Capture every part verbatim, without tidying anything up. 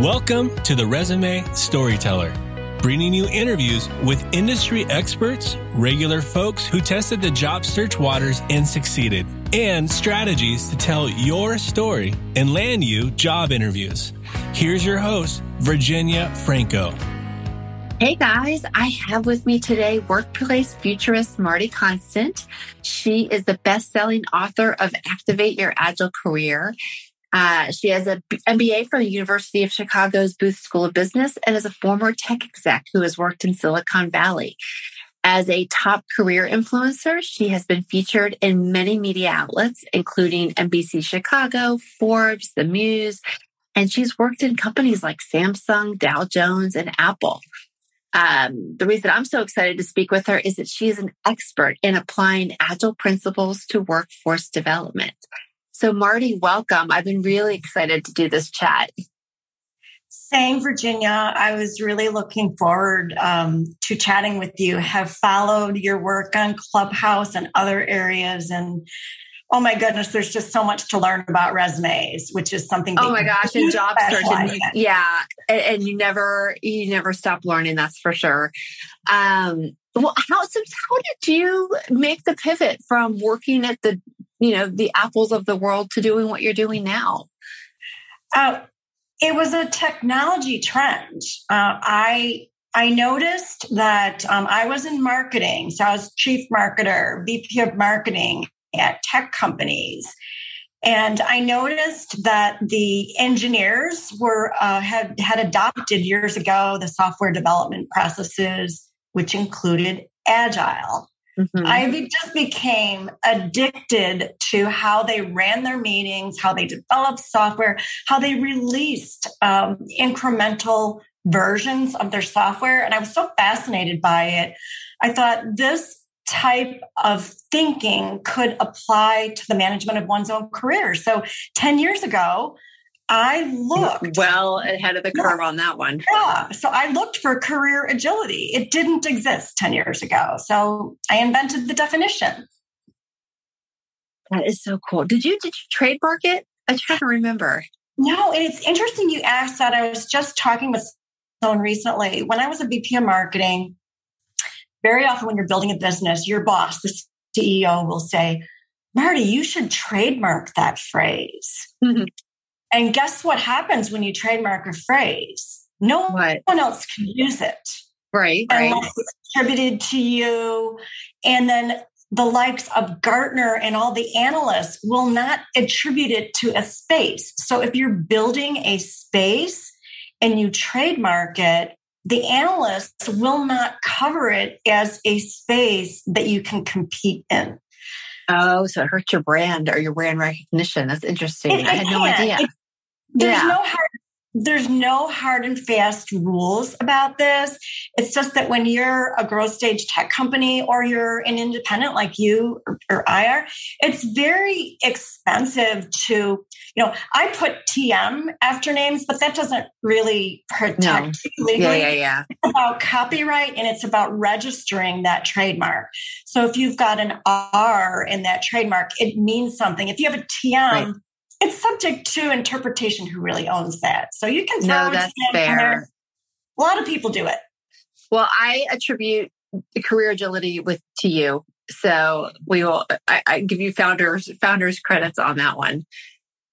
Welcome to The Resume Storyteller, bringing you interviews with industry experts, regular folks who tested the job search waters and succeeded, and strategies to tell your story and land you job interviews. Here's your host, Virginia Franco. Hey guys, I have with me today workplace futurist Marty Constant. She is the best-selling author of Activate Your Agile Career. Uh, she has an M B A from the University of Chicago's Booth School of Business and is a former tech exec who has worked in Silicon Valley. As a top career influencer, she has been featured in many media outlets, including N B C Chicago, Forbes, The Muse, and she's worked in companies like Samsung, Dow Jones, and Apple. Um, the reason I'm so excited to speak with her is that she is an expert in applying agile principles to workforce development. So Marty, welcome. I've been really excited to do this chat. Same, Virginia. I was really looking forward um, to chatting with you. Have followed your work on Clubhouse and other areas. And oh my goodness, there's just so much to learn about resumes, which is something. Oh my gosh, and job search. And you, yeah. And, and you never, you never stop learning. That's for sure. Um, well, how, so how did you make the pivot from working at the you know, the Apples of the world to doing what you're doing now? Uh, it was a technology trend. Uh, I I noticed that um, I was in marketing. So I was chief marketer, V P of marketing at tech companies. And I noticed that the engineers were uh, had, had adopted years ago the software development processes, which included Agile. Mm-hmm. I just became addicted to how they ran their meetings, how they developed software, how they released um, incremental versions of their software. And I was so fascinated by it. I thought this type of thinking could apply to the management of one's own career. So ten years ago, I looked. Well ahead of the curve yeah. on that one. Yeah. So I looked for career agility. It didn't exist ten years ago. So I invented the definition. That is so cool. Did you, did you trademark it? I try to remember. No, and it's interesting you asked that. I was just talking with someone recently. When I was a V P of marketing, very often when you're building a business, your boss, the C E O, will say, Marty, you should trademark that phrase. Mm-hmm. And guess what happens when you trademark a phrase? No what? one else can use it. Right. Unless right. it's attributed to you. And then the likes of Gartner and all the analysts will not attribute it to a space. So if you're building a space and you trademark it, the analysts will not cover it as a space that you can compete in. Oh, so it hurts your brand or your brand recognition. That's interesting. It, I had no idea. It, there's, yeah. no hard, there's no hard and fast rules about this. It's just that when you're a growth stage tech company or you're an independent like you or, or I are, it's very expensive to, you know, I put T M after names, but that doesn't really protect no. you legally. Yeah, yeah, yeah. It's about copyright and it's about registering that trademark. So if you've got an R in that trademark, it means something. If you have a T M, right. it's subject to interpretation who really owns that. So you can throw no, that's T M fair. There. A lot of people do it. Well, I attribute the career agility with to you. So we will I, I give you founders founders credits on that one.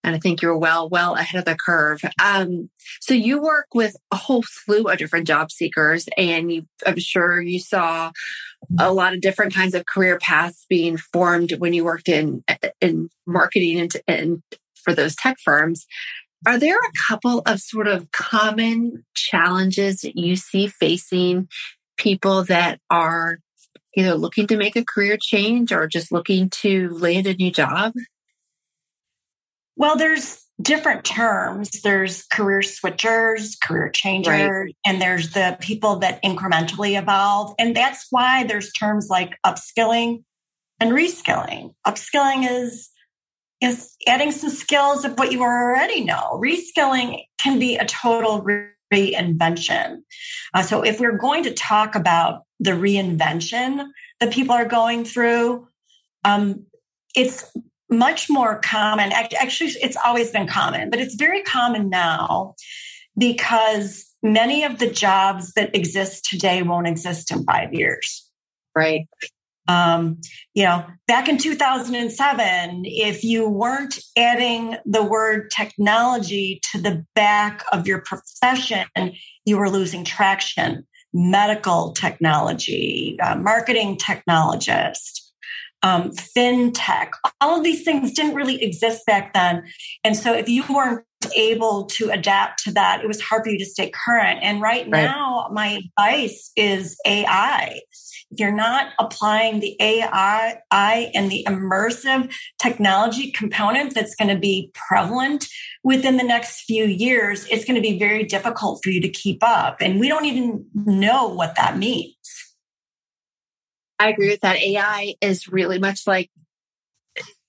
And I think you're well, well ahead of the curve. Um, so you work with a whole slew of different job seekers, and you, I'm sure you saw a lot of different kinds of career paths being formed when you worked in in marketing and, and for those tech firms. Are there a couple of sort of common challenges that you see facing people that are either looking to make a career change or just looking to land a new job? Well, there's different terms. There's career switchers, career changers, right. and there's the people that incrementally evolve. And that's why there's terms like upskilling and reskilling. Upskilling is, is adding some skills of what you already know. Reskilling can be a total reinvention. Uh, so if we're going to talk about the reinvention that people are going through, um, it's much more common. Actually, it's always been common, but it's very common now because many of the jobs that exist today won't exist in five years. Right. Um, you know, back in two thousand seven, if you weren't adding the word technology to the back of your profession, you were losing traction. Medical technology, uh, marketing technologist, um, fintech, all of these things didn't really exist back then. And so if you weren't able to adapt to that, it was hard for you to stay current. And right, right. now, my advice is A I. If you're not applying the A I and the immersive technology component that's going to be prevalent within the next few years, it's going to be very difficult for you to keep up. And we don't even know what that means. I agree with that. A I is really much like,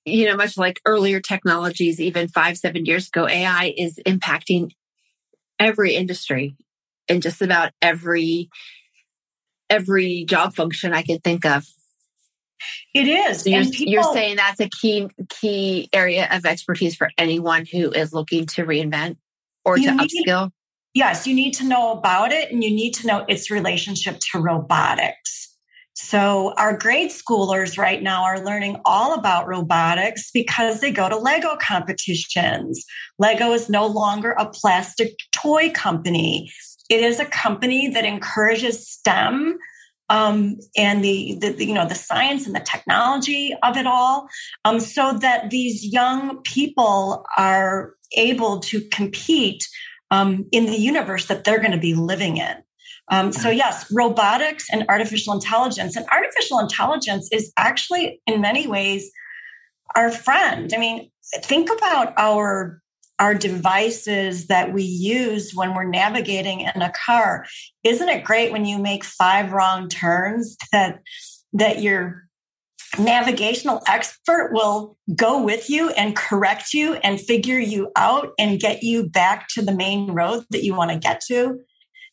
you know, much like earlier technologies, even five, seven years ago, A I is impacting every industry and just about every every job function I can think of. It is. So you're, and people, you're saying that's a key key area of expertise for anyone who is looking to reinvent or to need, upskill? Yes, you need to know about it and you need to know its relationship to robotics. So our grade schoolers right now are learning all about robotics because they go to Lego competitions. Lego is no longer a plastic toy company. It is a company that encourages STEM um, and the, the, you know, the science and the technology of it all, um, so that these young people are able to compete um, in the universe that they're going to be living in. Um, so yes, robotics and artificial intelligence. And artificial intelligence is actually, in many ways, our friend. I mean, think about our... our devices that we use when we're navigating in a car. Isn't it great when you make five wrong turns that that your navigational expert will go with you and correct you and figure you out and get you back to the main road that you want to get to?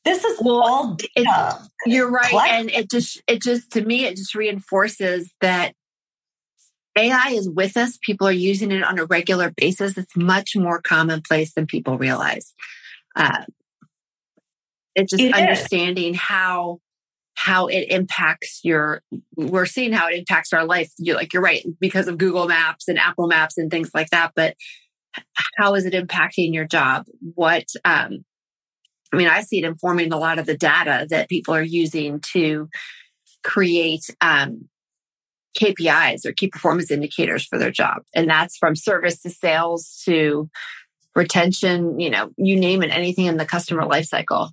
This is well, all data. You're right, collected. And it just it just to me it just reinforces that A I is with us. People are using it on a regular basis. It's much more commonplace than people realize. Uh, it's just it understanding is. how how it impacts your. We're seeing how it impacts our life. You're like you're right because of Google Maps and Apple Maps and things like that. But how is it impacting your job? What um, I mean, I see it informing a lot of the data that people are using to create. Um, K P Is or key performance indicators for their job. And that's from service to sales to retention, you know, you name it, anything in the customer lifecycle.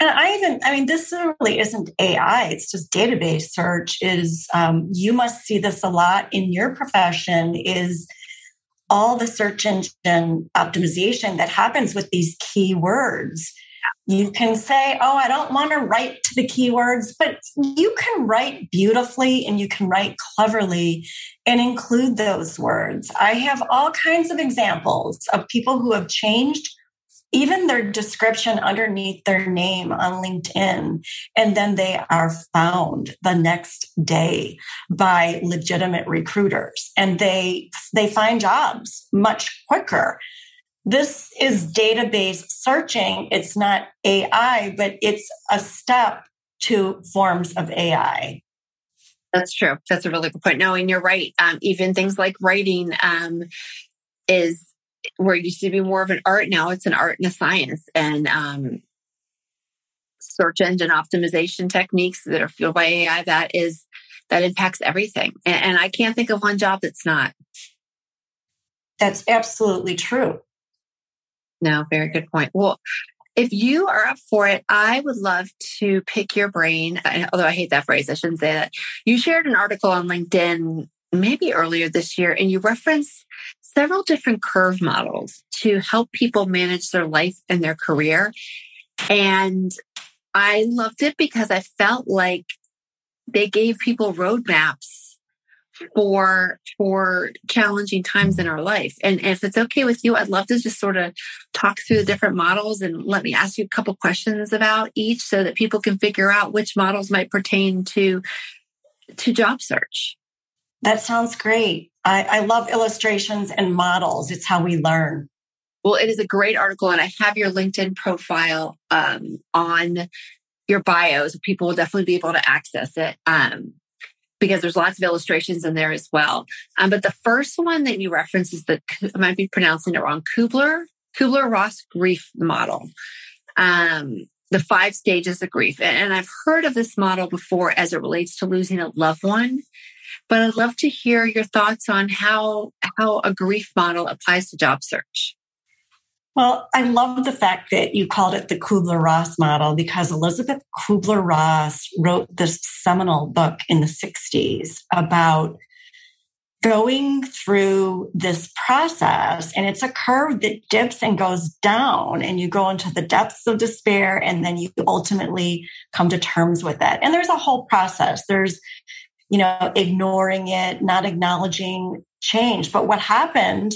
And I even, I mean, this really isn't A I. It's just database search is, um, you must see this a lot in your profession is all the search engine optimization that happens with these keywords. You can say, oh, I don't want to write to the keywords, but you can write beautifully and you can write cleverly and include those words. I have all kinds of examples of people who have changed even their description underneath their name on LinkedIn, and then they are found the next day by legitimate recruiters and they they find jobs much quicker. This is database searching. It's not A I, but it's a step to forms of A I. That's true. That's a really good point. No, and you're right. Um, even things like writing um, is where it used to be more of an art. Now it's an art and a science. And um, search engine optimization techniques that are fueled by A I, that is that impacts everything. And, and I can't think of one job that's not. That's absolutely true. No, very good point. Well, if you are up for it, I would love to pick your brain. And although I hate that phrase, I shouldn't say that. You shared an article on LinkedIn maybe earlier this year, and you referenced several different curve models to help people manage their life and their career. And I loved it because I felt like they gave people roadmaps for for challenging times in our life. And if it's okay with you, I'd love to just sort of talk through the different models and let me ask you a couple questions about each so that people can figure out which models might pertain to to job search. That sounds great. I, I love illustrations and models. It's how we learn. Well, it is a great article, and I have your LinkedIn profile um, on your bio, so people will definitely be able to access it um, because there's lots of illustrations in there as well. Um, but the first one that you reference is the, I might be pronouncing it wrong, Kubler, Kubler-Ross grief model, um, the five stages of grief. And I've heard of this model before as it relates to losing a loved one. But I'd love to hear your thoughts on how how a grief model applies to job search. Well, I love the fact that you called it the Kubler-Ross model because Elizabeth Kubler-Ross wrote this seminal book in the sixties about going through this process. And it's a curve that dips and goes down and you go into the depths of despair and then you ultimately come to terms with it. And there's a whole process. There's you know, ignoring it, not acknowledging change. But what happened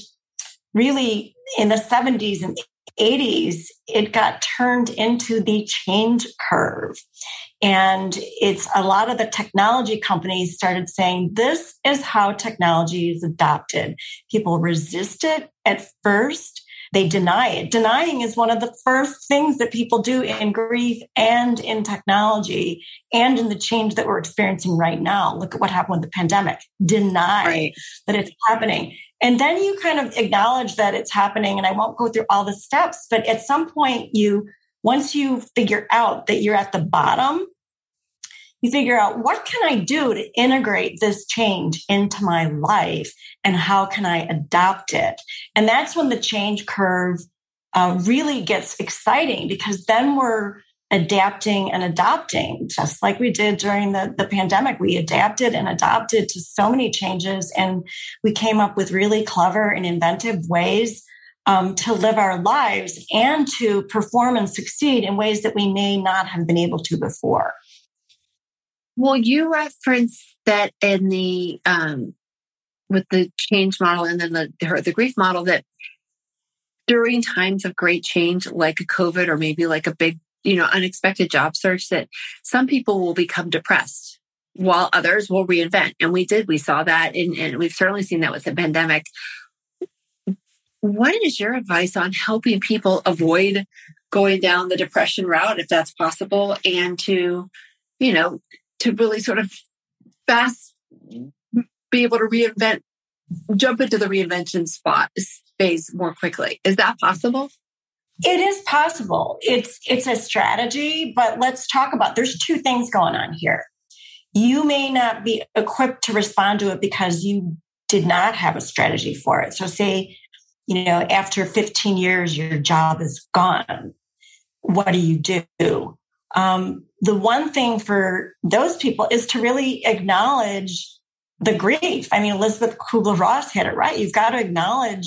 really in the seventies and eighties, it got turned into the change curve. And it's a lot of the technology companies started saying, this is how technology is adopted. People resist it at first. They deny it. Denying is one of the first things that people do in grief and in technology and in the change that we're experiencing right now. Look at what happened with the pandemic. Deny right. that it's happening. And then you kind of acknowledge that it's happening. And I won't go through all the steps, but at some point you, once you figure out that you're at the bottom, you figure out what can I do to integrate this change into my life and how can I adopt it? And that's when the change curve uh, really gets exciting because then we're adapting and adopting just like we did during the, the pandemic. We adapted and adopted to so many changes and we came up with really clever and inventive ways Um, to live our lives and to perform and succeed in ways that we may not have been able to before. Well, you referenced that in the um, with the change model and then the the grief model that during times of great change, like a COVID or maybe like a big, you know, unexpected job search, that some people will become depressed while others will reinvent. And we did, we saw that, and, and we've certainly seen that with the pandemic. What is your advice on helping people avoid going down the depression route, if that's possible, and to, you know, to really sort of fast be able to reinvent, jump into the reinvention spot phase more quickly? Is that possible? It is possible. It's it's a strategy, but let's talk about. There's two things going on here. You may not be equipped to respond to it because you did not have a strategy for it. So say, you know, after fifteen years, your job is gone. What do you do? Um, the one thing for those people is to really acknowledge the grief. I mean, Elizabeth Kubler-Ross had it right. You've got to acknowledge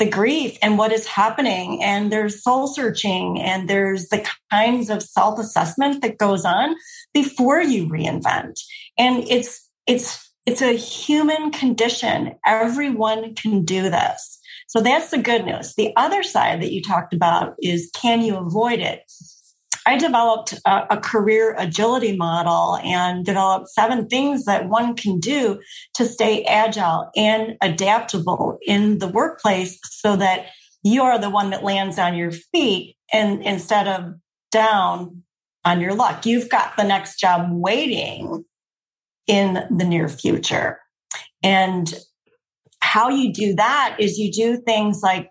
the grief and what is happening. And there's soul searching and there's the kinds of self-assessment that goes on before you reinvent. And it's, it's, it's a human condition. Everyone can do this. So that's the good news. The other side that you talked about is, can you avoid it? I developed a, a career agility model and developed seven things that one can do to stay agile and adaptable in the workplace so that you are the one that lands on your feet and instead of down on your luck. You've got the next job waiting in the near future. And how you do that is you do things like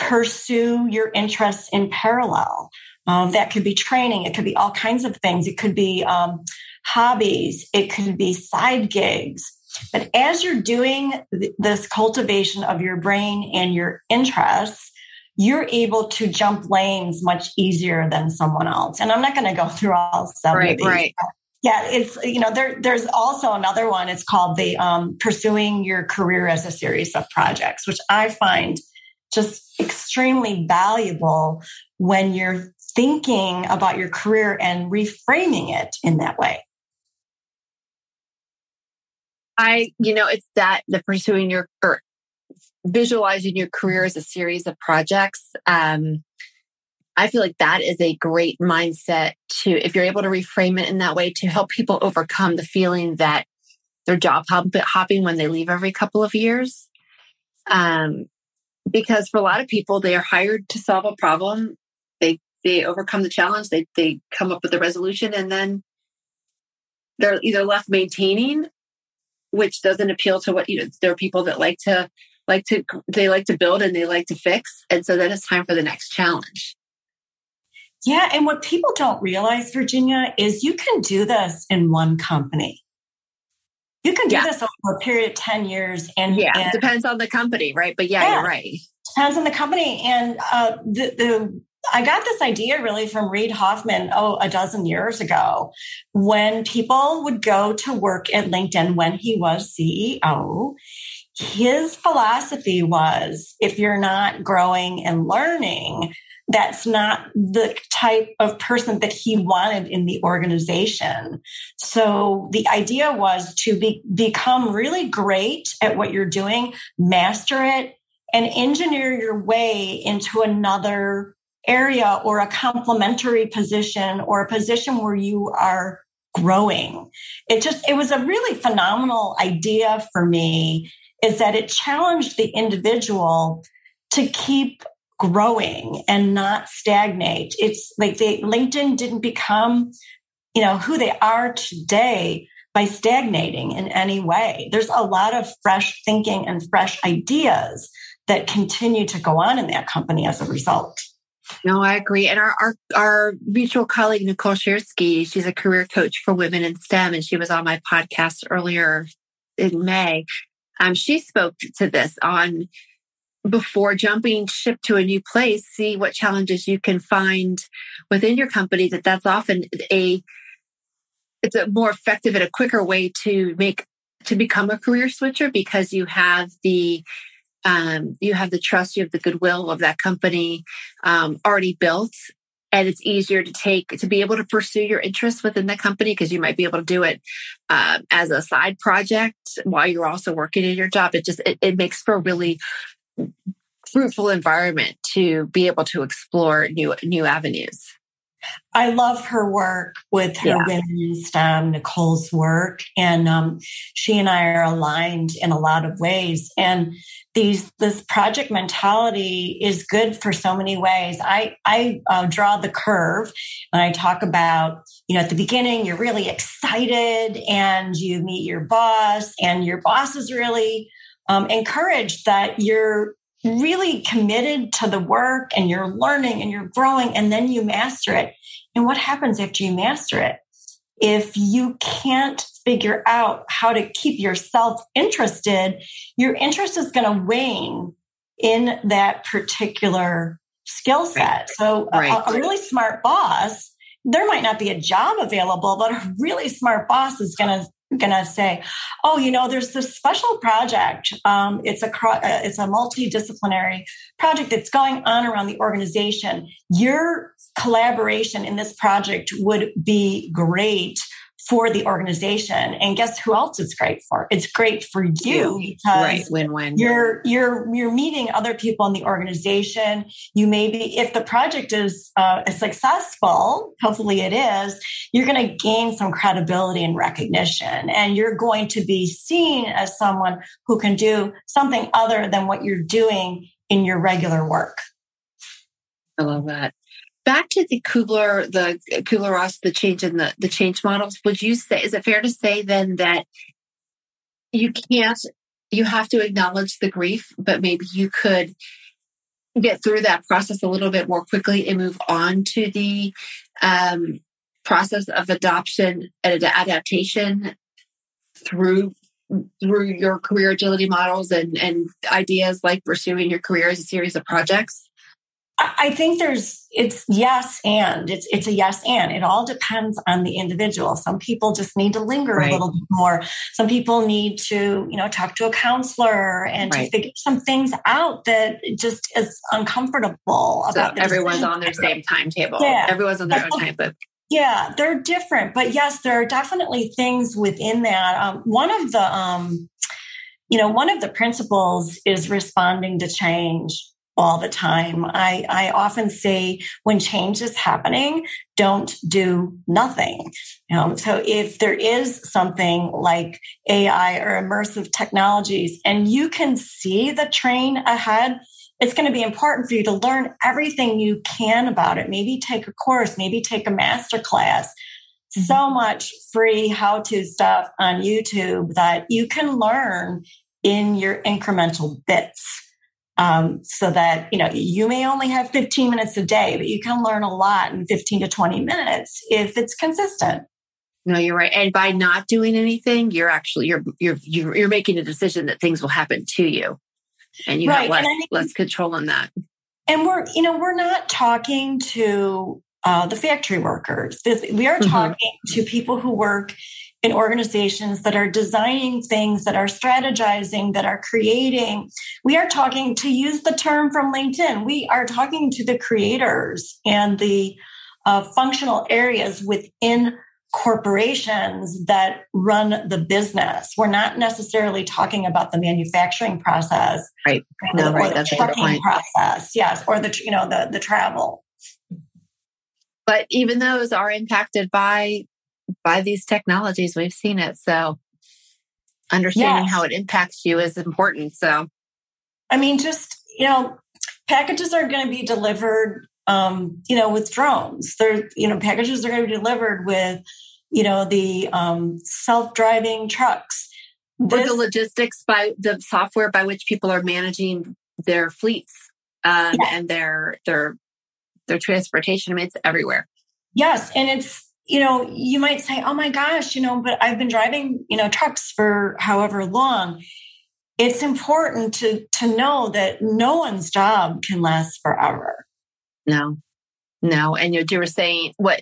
pursue your interests in parallel. Um, that could be training. It could be all kinds of things. It could be um, hobbies. It could be side gigs. But as you're doing th- this cultivation of your brain and your interests, you're able to jump lanes much easier than someone else. And I'm not going to go through all seven right, of these. Right. Yeah, it's, you know, there, there's also another one. It's called the um, Pursuing Your Career as a Series of Projects, which I find just extremely valuable when you're thinking about your career and reframing it in that way. I, you know, it's that the pursuing your, or visualizing your career as a series of projects. Um, I feel like that is a great mindset to, if you're able to reframe it in that way, to help people overcome the feeling that they're job hopping when they leave every couple of years. Um, because for a lot of people, they are hired to solve a problem. They they overcome the challenge. They they come up with a resolution, and then they're either left maintaining, which doesn't appeal to what, you know, there are people that like to like to they like to build and they like to fix, and so then it's time for the next challenge. Yeah, and what people don't realize, Virginia, is you can do this in one company. You can do yeah. this over a period of ten years. And yeah, and, it depends on the company, right? But yeah, yeah, you're right. Depends on the company. And uh, the, the I got this idea really from Reid Hoffman, oh, a dozen years ago, when people would go to work at LinkedIn when he was C E O. His philosophy was, if you're not growing and learning, that's not the type of person that he wanted in the organization. So the idea was to be, become really great at what you're doing, master it, and engineer your way into another area or a complementary position or a position where you are growing. It just, it was a really phenomenal idea for me, is that it challenged the individual to keep growing and not stagnate. It's like they, LinkedIn didn't become, you know, who they are today by stagnating in any way. There's a lot of fresh thinking and fresh ideas that continue to go on in that company as a result. No, I agree. And our our, our mutual colleague, Nicole Shierski, she's a career coach for women in STEM, and she was on my podcast earlier in May. Um, she spoke to this on, before jumping ship to a new place, see what challenges you can find within your company. That that's often a, it's a more effective and a quicker way to make, to become a career switcher, because you have the, um, you have the trust, you have the goodwill of that company um, already built. And it's easier to take, to be able to pursue your interests within the company, because you might be able to do it uh, as a side project while you're also working in your job. It just, it, it makes for a really fruitful environment to be able to explore new new avenues. I love her work with her yeah. women in STEM, Nicole's work, and um, she and I are aligned in a lot of ways. And these this project mentality is good for so many ways. I I uh, draw the curve when I talk about, you know, at the beginning you're really excited and you meet your boss, and your boss is really Um, encourage that you're really committed to the work and you're learning and you're growing, and then you master it. And what happens after you master it? If you can't figure out how to keep yourself interested, your interest is going to wane in that particular skill set. Right. So right. A, a really smart boss, there might not be a job available, but a really smart boss is going to Gonna say, oh, you know, there's this special project. Um, it's a it's a multidisciplinary project that's going on around the organization. Your collaboration in this project would be great for the organization. And guess who else it's great for? It's great for you, because right. win-win. You're you're you're meeting other people in the organization. You may be, if the project is uh, successful, hopefully it is, you're going to gain some credibility and recognition, and you're going to be seen as someone who can do something other than what you're doing in your regular work. I love that. Back to the Kubler, the Kubler-Ross, the change in the, the change models. Would you say, is it fair to say then that you can't, you have to acknowledge the grief, but maybe you could get through that process a little bit more quickly and move on to the um, process of adoption and adaptation through through your career agility models and, and ideas like pursuing your career as a series of projects? I think there's, it's yes and, it's it's a yes and. It all depends on the individual. Some people just need to linger right. a little bit more. Some people need to, you know, talk to a counselor and right. to figure some things out that just is uncomfortable. So about everyone's on their same timetable. Yeah. Everyone's on their own timetable. Yeah, they're different. But yes, there are definitely things within that. Um, one of the, um, you know, one of the principles is responding to change all the time. I, I often say, when change is happening, don't do nothing. You know, so if there is something like A I or immersive technologies, and you can see the train ahead, it's going to be important for you to learn everything you can about it. Maybe take a course, maybe take a master class. Mm-hmm. So much free how-to stuff on YouTube that you can learn in your incremental bits. Um, so that, you know, you may only have fifteen minutes a day, but you can learn a lot in fifteen to twenty minutes if it's consistent. No, you're right. And by not doing anything, you're actually, you're, you're, you're, you're making a decision that things will happen to you, and you right. have less, and I think, less control on that. And we're, you know, we're not talking to uh, the factory workers. This, we are mm-hmm. talking to people who work in organizations that are designing things, that are strategizing, that are creating. We are talking, to use the term from LinkedIn, we are talking to the creators and the uh, functional areas within corporations that run the business. We're not necessarily talking about the manufacturing process, right? No, or right. The That's trucking process, yes, or the you know the the travel. But even those are impacted by by these technologies. We've seen it, so understanding yes. how it impacts you is important. So, I mean, just you know, packages are going to be delivered. Um, you know, with drones, there, you know, packages are going to be delivered with, you know, the um, self-driving trucks. This, or the logistics by the software by which people are managing their fleets um, yeah. and their their their transportation. I mean, it's everywhere. Yes, and it's you know, you might say, oh my gosh, you know, but I've been driving you know trucks for however long. It's important to to know that no one's job can last forever. No, no. And you were saying what,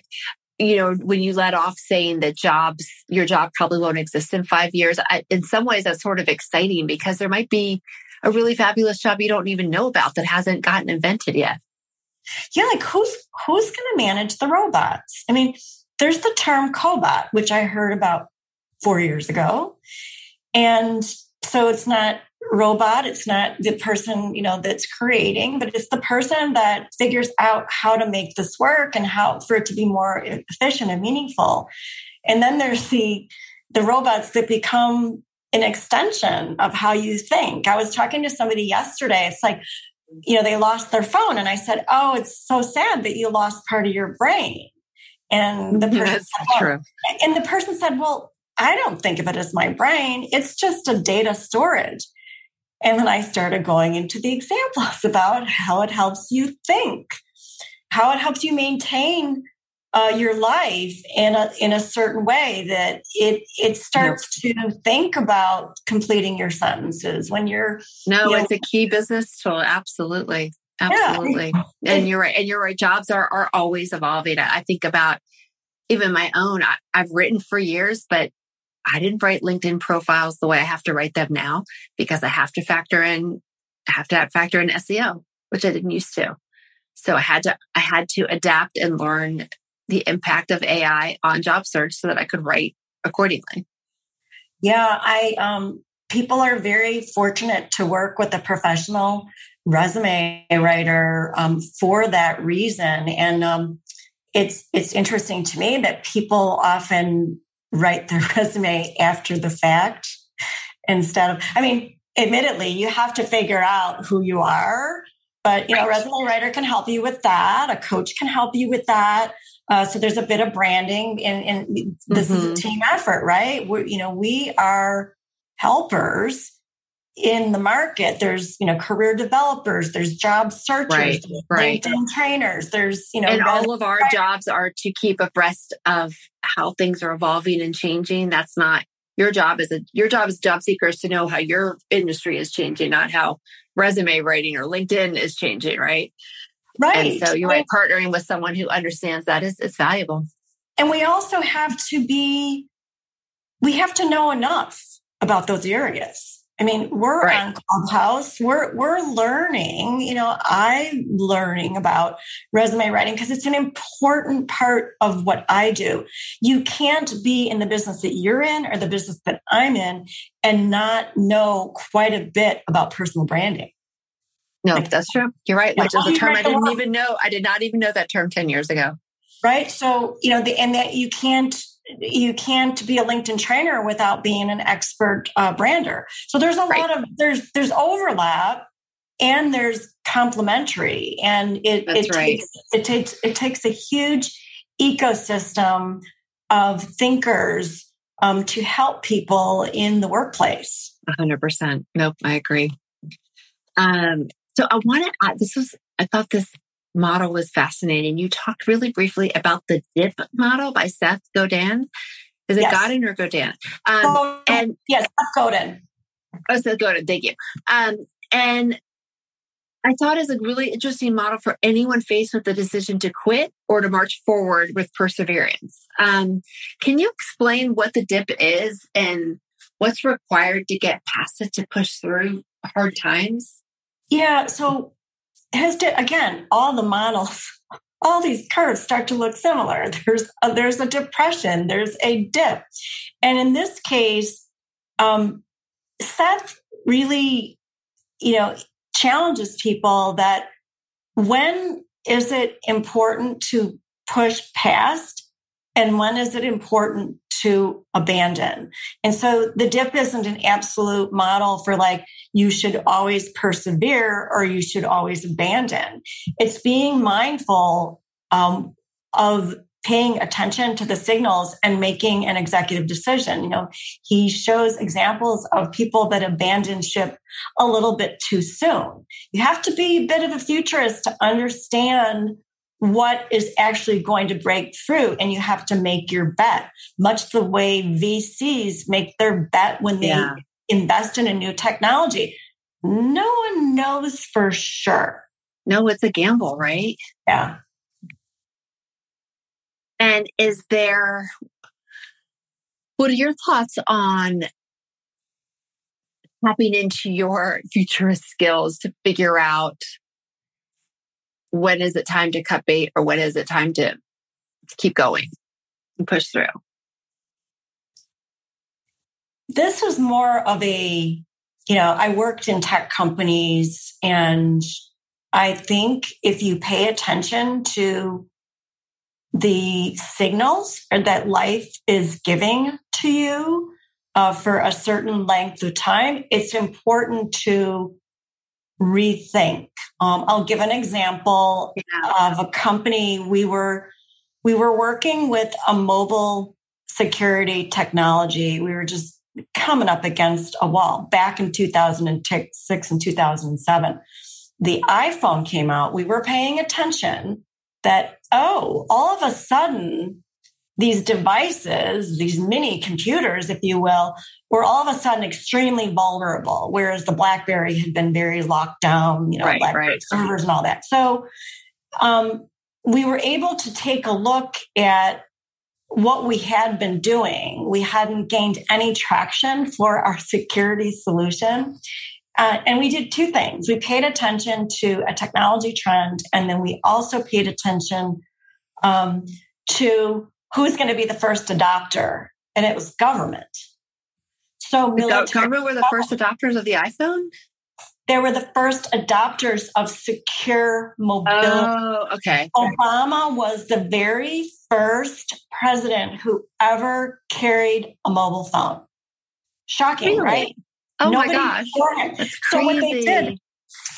you know, when you let off saying that jobs, your job probably won't exist in five years, I, in some ways that's sort of exciting because there might be a really fabulous job you don't even know about that hasn't gotten invented yet. Yeah. Like who's, who's going to manage the robots? I mean, there's the term cobot, which I heard about four years ago. And so it's not robot. It's not the person, you know, that's creating, but it's the person that figures out how to make this work and how for it to be more efficient and meaningful. And then there's the, the robots that become an extension of how you think. I was talking to somebody yesterday. It's like, you know, they lost their phone. And I said, oh, it's so sad that you lost part of your brain. And the person, That's said, oh. true. And the person said, well, I don't think of it as my brain. It's just a data storage. And then I started going into the examples about how it helps you think, how it helps you maintain uh, your life in a in a certain way that it it starts no. to think about completing your sentences when you're no, you know, it's a key business tool. Absolutely, absolutely, yeah. and you're right. And you're right. Jobs are are always evolving. I think about even my own. I, I've written for years, but I didn't write LinkedIn profiles the way I have to write them now because I have to factor in, I have to factor in S E O, which I didn't used to. So I had to, I had to adapt and learn the impact of A I on job search so that I could write accordingly. Yeah, I um, people are very fortunate to work with a professional resume writer um, for that reason, and um, it's it's interesting to me that people often write their resume after the fact instead of, I mean, admittedly, you have to figure out who you are, but you right. know, a resume writer can help you with that. A coach can help you with that. Uh, so there's a bit of branding and, and this mm-hmm. is a team effort, right? We're, you know, we are helpers in the market. There's, you know, career developers, there's job searchers, right. there's right. LinkedIn trainers, there's, you know, and all of our writers. Jobs are to keep abreast of how things are evolving and changing. That's not your job. Is a your job as job seekers to know how your industry is changing, not how resume writing or LinkedIn is changing, right? Right. And so you're right. partnering with someone who understands that is is valuable. And we also have to be, we have to know enough about those areas. I mean, we're right. on Clubhouse. We're we're learning. You know, I'm learning about resume writing because it's an important part of what I do. You can't be in the business that you're in or the business that I'm in and not know quite a bit about personal branding. No, like, that's true. You're right. Which is a term I didn't even know. I did not even know that term ten years ago. Right. So you know, the, and that you can't. You can't be a LinkedIn trainer without being an expert uh, brander. So there's a right. lot of, there's, there's overlap and there's complementary, and it it, right. takes, it takes it takes a huge ecosystem of thinkers um, to help people in the workplace. A hundred percent. Nope, I agree. Um, so I want to. This was. I thought this model was fascinating. You talked really briefly about the D I P model by Seth Godin. Is it yes. Godin or Godin? Um, Godin. And yes, Seth Godin. Oh, Seth Godin. Thank you. Um, and I thought it was a really interesting model for anyone faced with the decision to quit or to march forward with perseverance. Um, can you explain what the D I P is and what's required to get past it to push through hard times? Yeah. So has to, again, all the models, all these curves start to look similar. There's a, there's a depression, there's a dip. And in this case, um, Seth really, you know, challenges people that when is it important to push past and when is it important to abandon? And so the D I P isn't an absolute model for like, you should always persevere or you should always abandon. It's being mindful um, of paying attention to the signals and making an executive decision. You know, he shows examples of people that abandon ship a little bit too soon. You have to be a bit of a futurist to understand what is actually going to break through, and you have to make your bet, much the way V Cs make their bet when they yeah. invest in a new technology. No one knows for sure. No, it's a gamble, right? Yeah. And is there, what are your thoughts on tapping into your futurist skills to figure out when is it time to cut bait or when is it time to keep going and push through? This was more of a, you know, I worked in tech companies, and I think if you pay attention to the signals that life is giving to you uh, for a certain length of time, it's important to rethink. Um, I'll give an example yeah. of a company. We were we were working with a mobile security technology. We were just coming up against a wall back in two thousand six and two thousand seven. The iPhone came out. We were paying attention that, oh, all of a sudden, these devices, these mini computers, if you will, were all of a sudden extremely vulnerable, whereas the BlackBerry had been very locked down, you know, right, BlackBerry right. servers and all that. So um, we were able to take a look at what we had been doing. We hadn't gained any traction for our security solution. Uh, and we did two things. We paid attention to a technology trend, and then we also paid attention um, to who's going to be the first adopter, and it was government. So military, the government were the first adopters of the iPhone? They were the first adopters of secure mobility. Oh, okay. Obama was the very first president who ever carried a mobile phone. Shocking, really? Right? Oh Nobody my gosh. That's crazy. So what they did,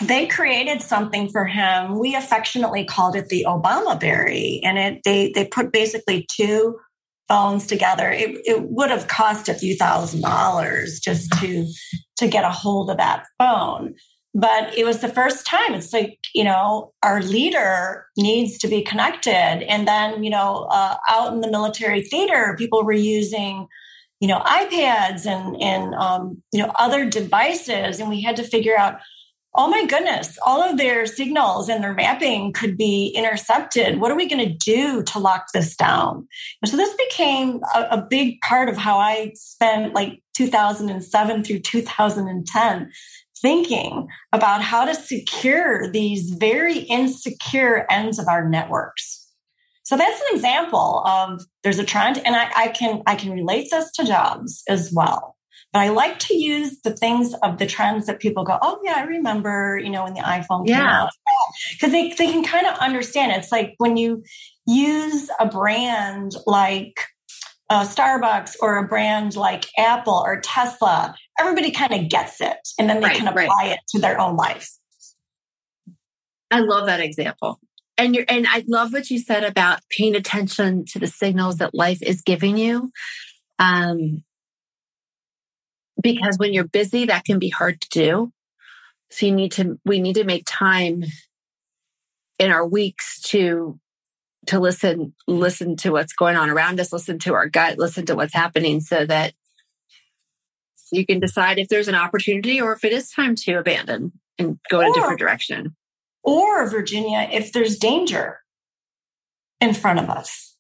they created something for him. We affectionately called it the ObamaBerry. And it they they put basically two phones together. It, it would have cost a few thousand dollars just to to get a hold of that phone. But it was the first time. It's like, you know, our leader needs to be connected. And then, you know, uh, out in the military theater, people were using, you know, iPads and, and um, you know, other devices. And we had to figure out, oh my goodness, all of their signals and their mapping could be intercepted. What are we going to do to lock this down? And so this became a, a big part of how I spent like two thousand seven through two thousand ten thinking about how to secure these very insecure ends of our networks. So that's an example of there's a trend, and I, I can I can relate this to jobs as well. But I like to use the things of the trends that people go, oh yeah, I remember, you know, when the iPhone yeah. came out, because they they can kind of understand. It's like when you use a brand like uh, Starbucks or a brand like Apple or Tesla, everybody kind of gets it, and then they right, can apply right. it to their own life. I love that example. And you're, and I love what you said about paying attention to the signals that life is giving you. Um, because when you're busy, that can be hard to do. So you need to, we need to make time in our weeks to, to listen, listen to what's going on around us, listen to our gut, listen to what's happening so that you can decide if there's an opportunity or if it is time to abandon and go in a different direction. Or, Virginia, if there's danger in front of us.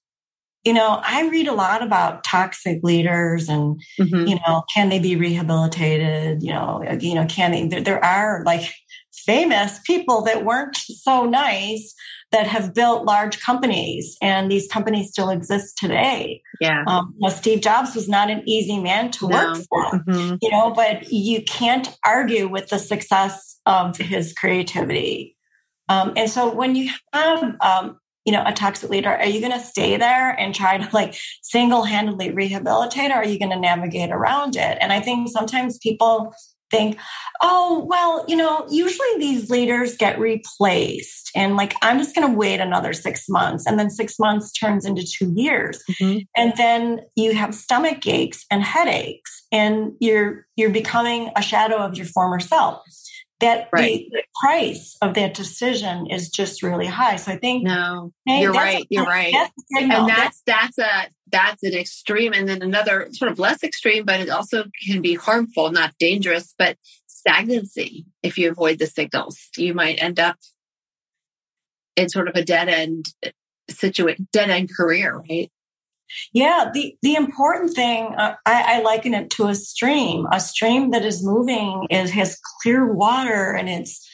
You know, I read a lot about toxic leaders and, mm-hmm. you know, can they be rehabilitated? You know, you know, can they? There, there are like famous people that weren't so nice that have built large companies, and these companies still exist today. Yeah. Um, you know, Steve Jobs was not an easy man to no. work for, mm-hmm. you know, but you can't argue with the success of his creativity. Um, and so when you have, um, you know, a toxic leader, are you going to stay there and try to like single-handedly rehabilitate, or are you going to navigate around it? And I think sometimes people think, oh, well, you know, usually these leaders get replaced and like, I'm just going to wait another six months. And then six months turns into two years. Mm-hmm. And then you have stomach aches and headaches, and you're, you're becoming a shadow of your former self. That right. the price of that decision is just really high. So I think no, hey, you're right. A, you're right. That's and that's, that's a, that's an extreme. And then another sort of less extreme, but it also can be harmful, not dangerous, but stagnancy. If you avoid the signals, you might end up in sort of a dead end situation, dead end career, right? Yeah. The, the important thing, uh, I, I liken it to a stream. A stream that is moving, it has clear water, and it's,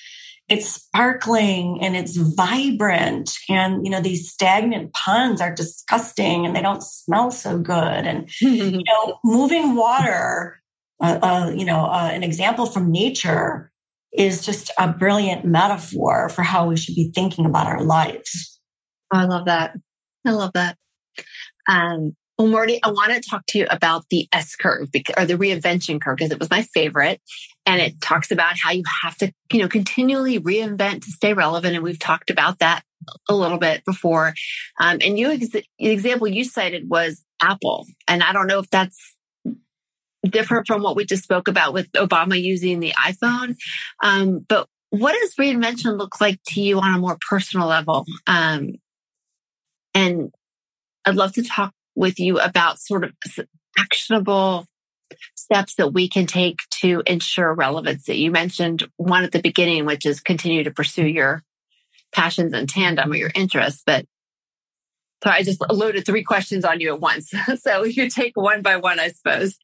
it's sparkling, and it's vibrant. And, you know, these stagnant ponds are disgusting, and they don't smell so good. And, you know, moving water, uh, uh, you know, uh, an example from nature is just a brilliant metaphor for how we should be thinking about our lives. I love that. I love that. Um, well, Marty, I want to talk to you about the S curve or the reinvention curve, because it was my favorite, and it talks about how you have to, you know, continually reinvent to stay relevant. And we've talked about that a little bit before. Um, and you, the example you cited was Apple, and I don't know if that's different from what we just spoke about with Obama using the iPhone. Um, but what does reinvention look like to you on a more personal level? Um, and I'd love to talk with you about sort of actionable steps that we can take to ensure relevancy. You mentioned one at the beginning, which is continue to pursue your passions in tandem or your interests. But so I just loaded three questions on you at once. So you take one by one, I suppose.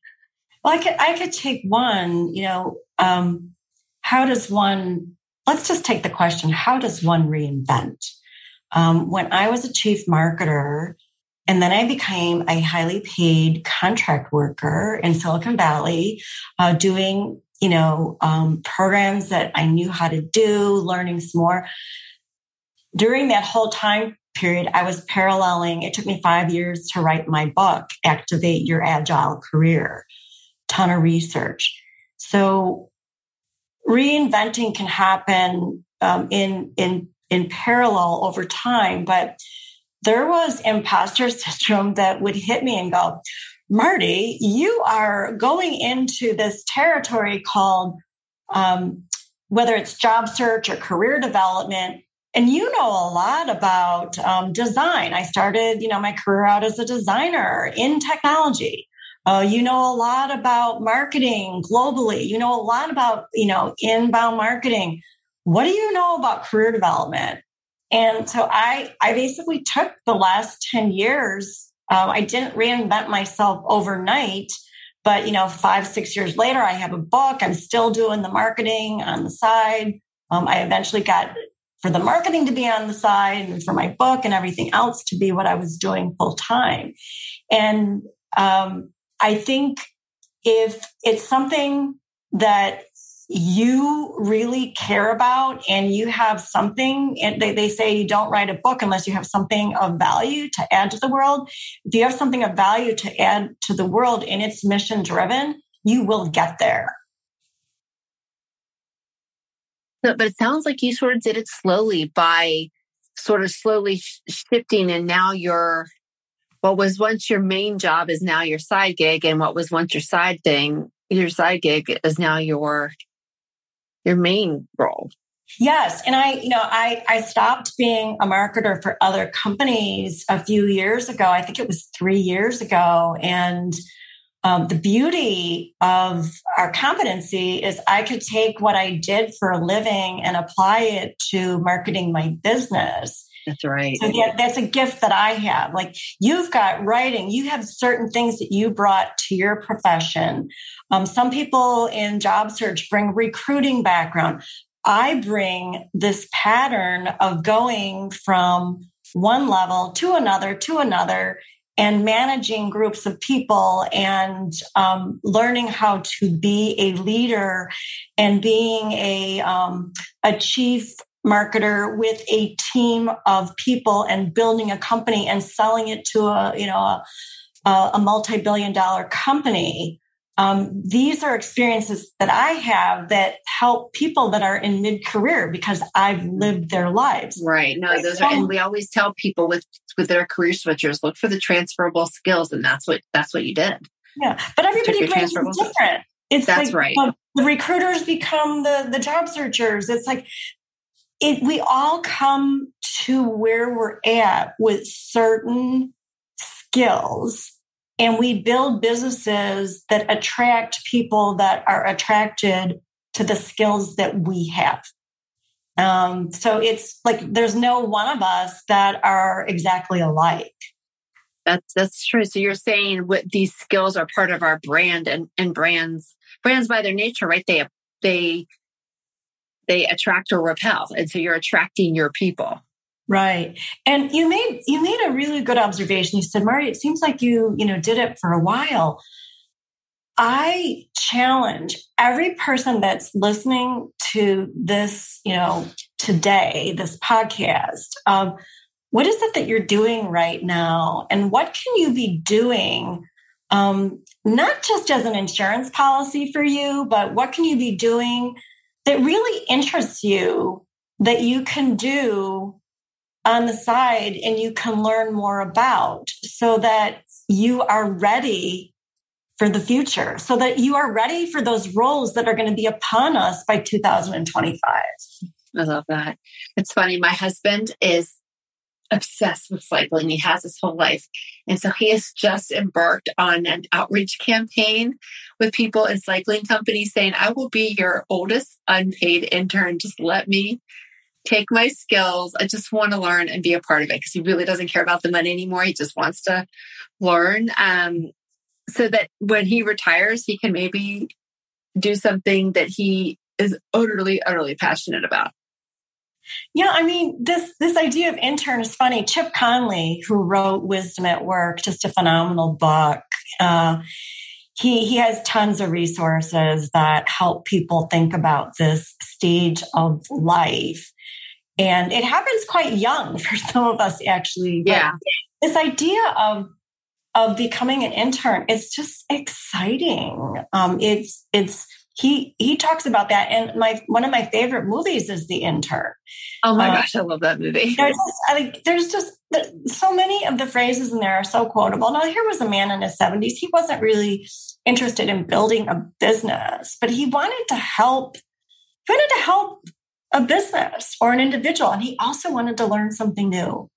Well, I could, I could take one, you know, um, how does one, let's just take the question, how does one reinvent? Um, when I was a chief marketer, and then I became a highly paid contract worker in Silicon Valley, uh, doing, you know, um, programs that I knew how to do, learning some more. During that whole time period, I was paralleling. It took me five years to write my book, Activate Your Agile Career, ton of research. So reinventing can happen um, in, in, in parallel over time, but there was imposter syndrome that would hit me and go, Marty, you are going into this territory called, um, whether it's job search or career development. And you know a lot about um, design. I started, you know, my career out as a designer in technology. Uh, you know a lot about marketing globally. You know a lot about, you know, inbound marketing. What do you know about career development? And so I, I basically took the last ten years. Um, I didn't reinvent myself overnight, but, you know, five, six years later, I have a book. I'm still doing the marketing on the side. Um, I eventually got for the marketing to be on the side and for my book and everything else to be what I was doing full time. And um, I think if it's something that you really care about and you have something, and they, they say you don't write a book unless you have something of value to add to the world. If you have something of value to add to the world and it's mission driven, you will get there. But it sounds like you sort of did it slowly by sort of slowly sh- shifting. And now your, what was once your main job is now your side gig. And what was once your side thing, your side gig is now your, your main role. Yes. And I, you know, I, I stopped being a marketer for other companies a few years ago. I think it was three years ago. And um, the beauty of our competency is I could take what I did for a living and apply it to marketing my business. That's right. So yeah, that's a gift that I have. Like you've got writing, you have certain things that you brought to your profession. Um, some people in job search bring recruiting background. I bring this pattern of going from one level to another, to another, and managing groups of people and um, learning how to be a leader and being a, um, a chief marketer with a team of people and building a company and selling it to a, you know, a, a multi-billion dollar company. Um, these are experiences that I have that help people that are in mid-career because I've lived their lives. Right. No, those so, are, and we always tell people with, with their career switchers, look for the transferable skills. And that's what, that's what you did. Yeah. But everybody brings it different. Skills. It's that's like, right. Um, the recruiters become the, the job searchers. It's like, it, we all come to where we're at with certain skills. And we build businesses that attract people that are attracted to the skills that we have. Um, so it's like there's no one of us that are exactly alike. That's that's true. So you're saying what these skills are part of our brand, and, and brands brands by their nature, right? They they they attract or repel, and so you're attracting your people. Right. And you made you made a really good observation. You said, Marty, it seems like you, you know, did it for a while. I challenge every person that's listening to this, you know, today, this podcast, um, what is it that you're doing right now? And what can you be doing, um, not just as an insurance policy for you, but what can you be doing that really interests you that you can do on the side and you can learn more about so that you are ready for the future, so that you are ready for those roles that are going to be upon us by two thousand twenty-five. I love that. It's funny. My husband is obsessed with cycling. He has his whole life. And so he has just embarked on an outreach campaign with people in cycling companies saying, I will be your oldest unpaid intern. Just let me take my skills. I just want to learn and be a part of it because he really doesn't care about the money anymore. He just wants to learn um, so that when he retires, he can maybe do something that he is utterly, utterly passionate about. Yeah, I mean, this this idea of intern is funny. Chip Conley, who wrote Wisdom at Work, just a phenomenal book. Uh, He he has tons of resources that help people think about this stage of life. And it happens quite young for some of us, actually. Yeah. But this idea of of becoming an intern, it's just exciting. Um, it's it's he he talks about that. And my one of my favorite movies is The Intern. Oh my um, gosh, I love that movie. There's just, I mean, there's just so many of the phrases in there are so quotable. Now, here was a man in his seventies. He wasn't really interested in building a business, but he wanted to help, he wanted to help a business or an individual. And he also wanted to learn something new.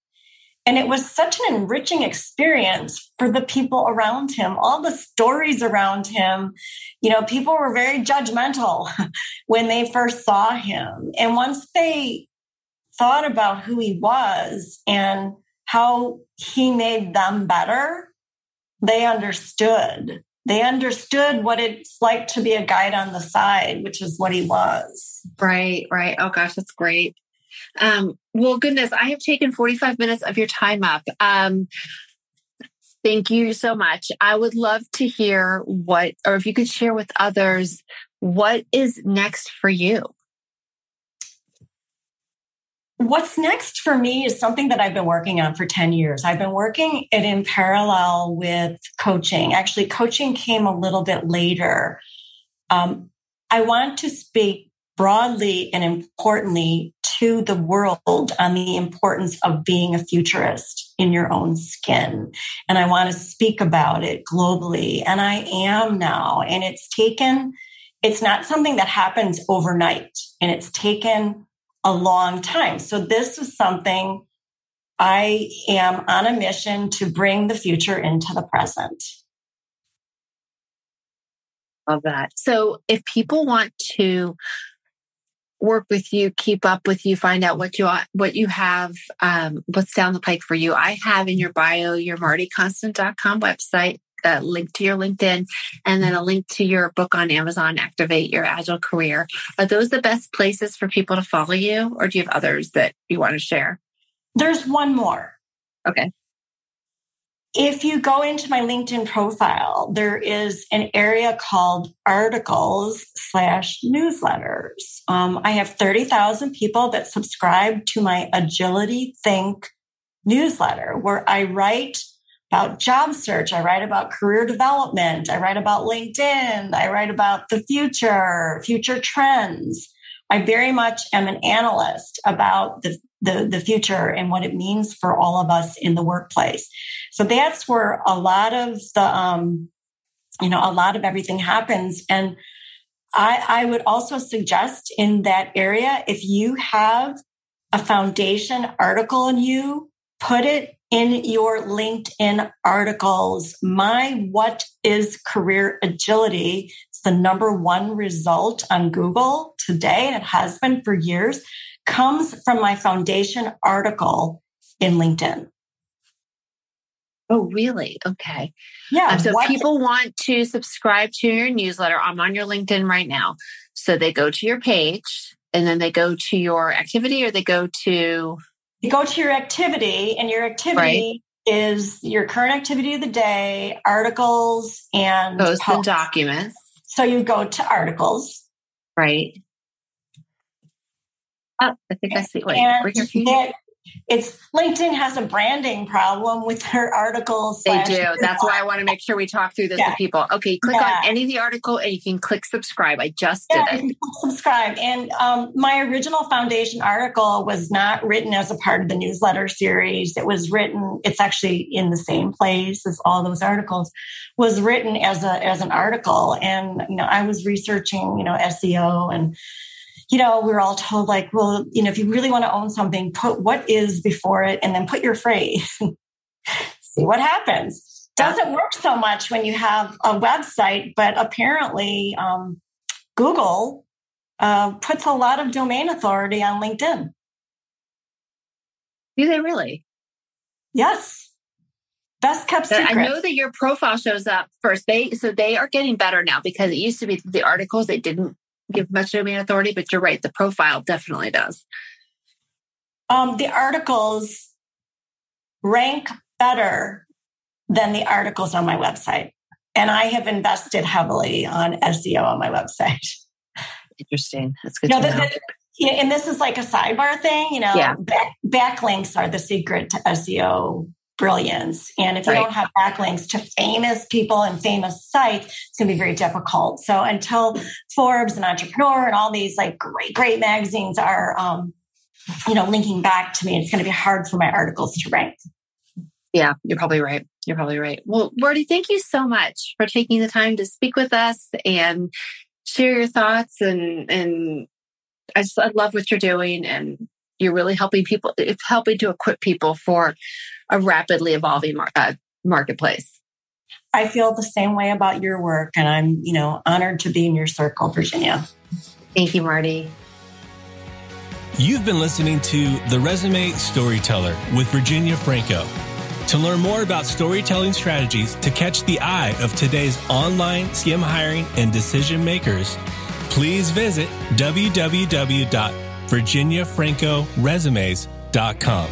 And it was such an enriching experience for the people around him, all the stories around him. You know, people were very judgmental when they first saw him. And once they thought about who he was and how he made them better, they understood. They understood what it's like to be a guide on the side, which is what he was. Right, right. Oh gosh, that's great. Um, well, goodness, I have taken forty-five minutes of your time up. Um, thank you so much. I would love to hear what, or if you could share with others, what is next for you? What's next for me is something that I've been working on for ten years. I've been working it in parallel with coaching. Actually, coaching came a little bit later. Um, I want to speak broadly and importantly to the world on the importance of being a futurist in your own skin. And I want to speak about it globally. And I am now. And it's taken, it's not something that happens overnight. And it's taken a long time. So this is something I am on a mission to bring the future into the present. Love that. So if people want to work with you, keep up with you, find out what you what you have, um, what's down the pike for you. I have in your bio your Marty Constant dot com website, a link to your LinkedIn, and then a link to your book on Amazon, Activate Your Agile Career. Are those the best places for people to follow you, or do you have others that you want to share? There's one more. Okay. If you go into my LinkedIn profile, there is an area called articles slash newsletters. Um, I have thirty thousand people that subscribe to my Agility Think newsletter, where I write about job search. I write about career development. I write about LinkedIn. I write about the future, future trends. I very much am an analyst about the The, the future and what it means for all of us in the workplace. So that's where a lot of the, um, you know, a lot of everything happens. And I, I would also suggest in that area, if you have a foundation article in you, put it in your LinkedIn articles. My What is Career Agility? It's the number one result on Google today, and it has been for years. Comes from my foundation article in LinkedIn. Oh, really? Okay. Yeah. Um, so what? People want to subscribe to your newsletter. I'm on your LinkedIn right now. So they go to your page and then they go to your activity, or they go to... You go to your activity, and your activity right. is your current activity of the day, articles and... Posts and documents. So you go to articles. Right. Oh, I think I see. Wait, and it, it's LinkedIn has a branding problem with their articles. They do. That's why I want to make sure we talk through this yeah. with people. Okay, click yeah. on any of the article, and you can click subscribe. I just yeah, did it. You can subscribe. And um, my original foundation article was not written as a part of the newsletter series. It was written. It's actually in the same place as all those articles. Was written as a as an article, and you know I was researching you know S E O and. You know, we're all told like, well, you know, if you really want to own something, put what is before it and then put your phrase. See what happens. Doesn't work so much when you have a website, but apparently um, Google uh, puts a lot of domain authority on LinkedIn. Do they really? Yes. Best kept secret. I know that your profile shows up first. They So they are getting better now, because it used to be the articles that didn't give much domain authority, but you're right. The profile definitely does. Um, the articles rank better than the articles on my website. And I have invested heavily on S E O on my website. Interesting. That's good you know, to this know. Is, and this is like a sidebar thing, you know, yeah. back, backlinks are the secret to S E O brilliance. And if you right. don't have backlinks to famous people and famous sites, it's going to be very difficult. So until Forbes and Entrepreneur and all these like great, great magazines are, um, you know, linking back to me, it's going to be hard for my articles to rank. Yeah, you're probably right. You're probably right. Well, Marty, thank you so much for taking the time to speak with us and share your thoughts. And, and I just, I love what you're doing, and you're really helping people, it's helping to equip people for a rapidly evolving mar- uh, marketplace. I feel the same way about your work, and I'm, you know, honored to be in your circle, Virginia. Thank you, Marty. You've been listening to The Resume Storyteller with Virginia Franco. To learn more about storytelling strategies to catch the eye of today's online S T E M hiring and decision makers, please visit w w w dot virginia franco resumes dot com.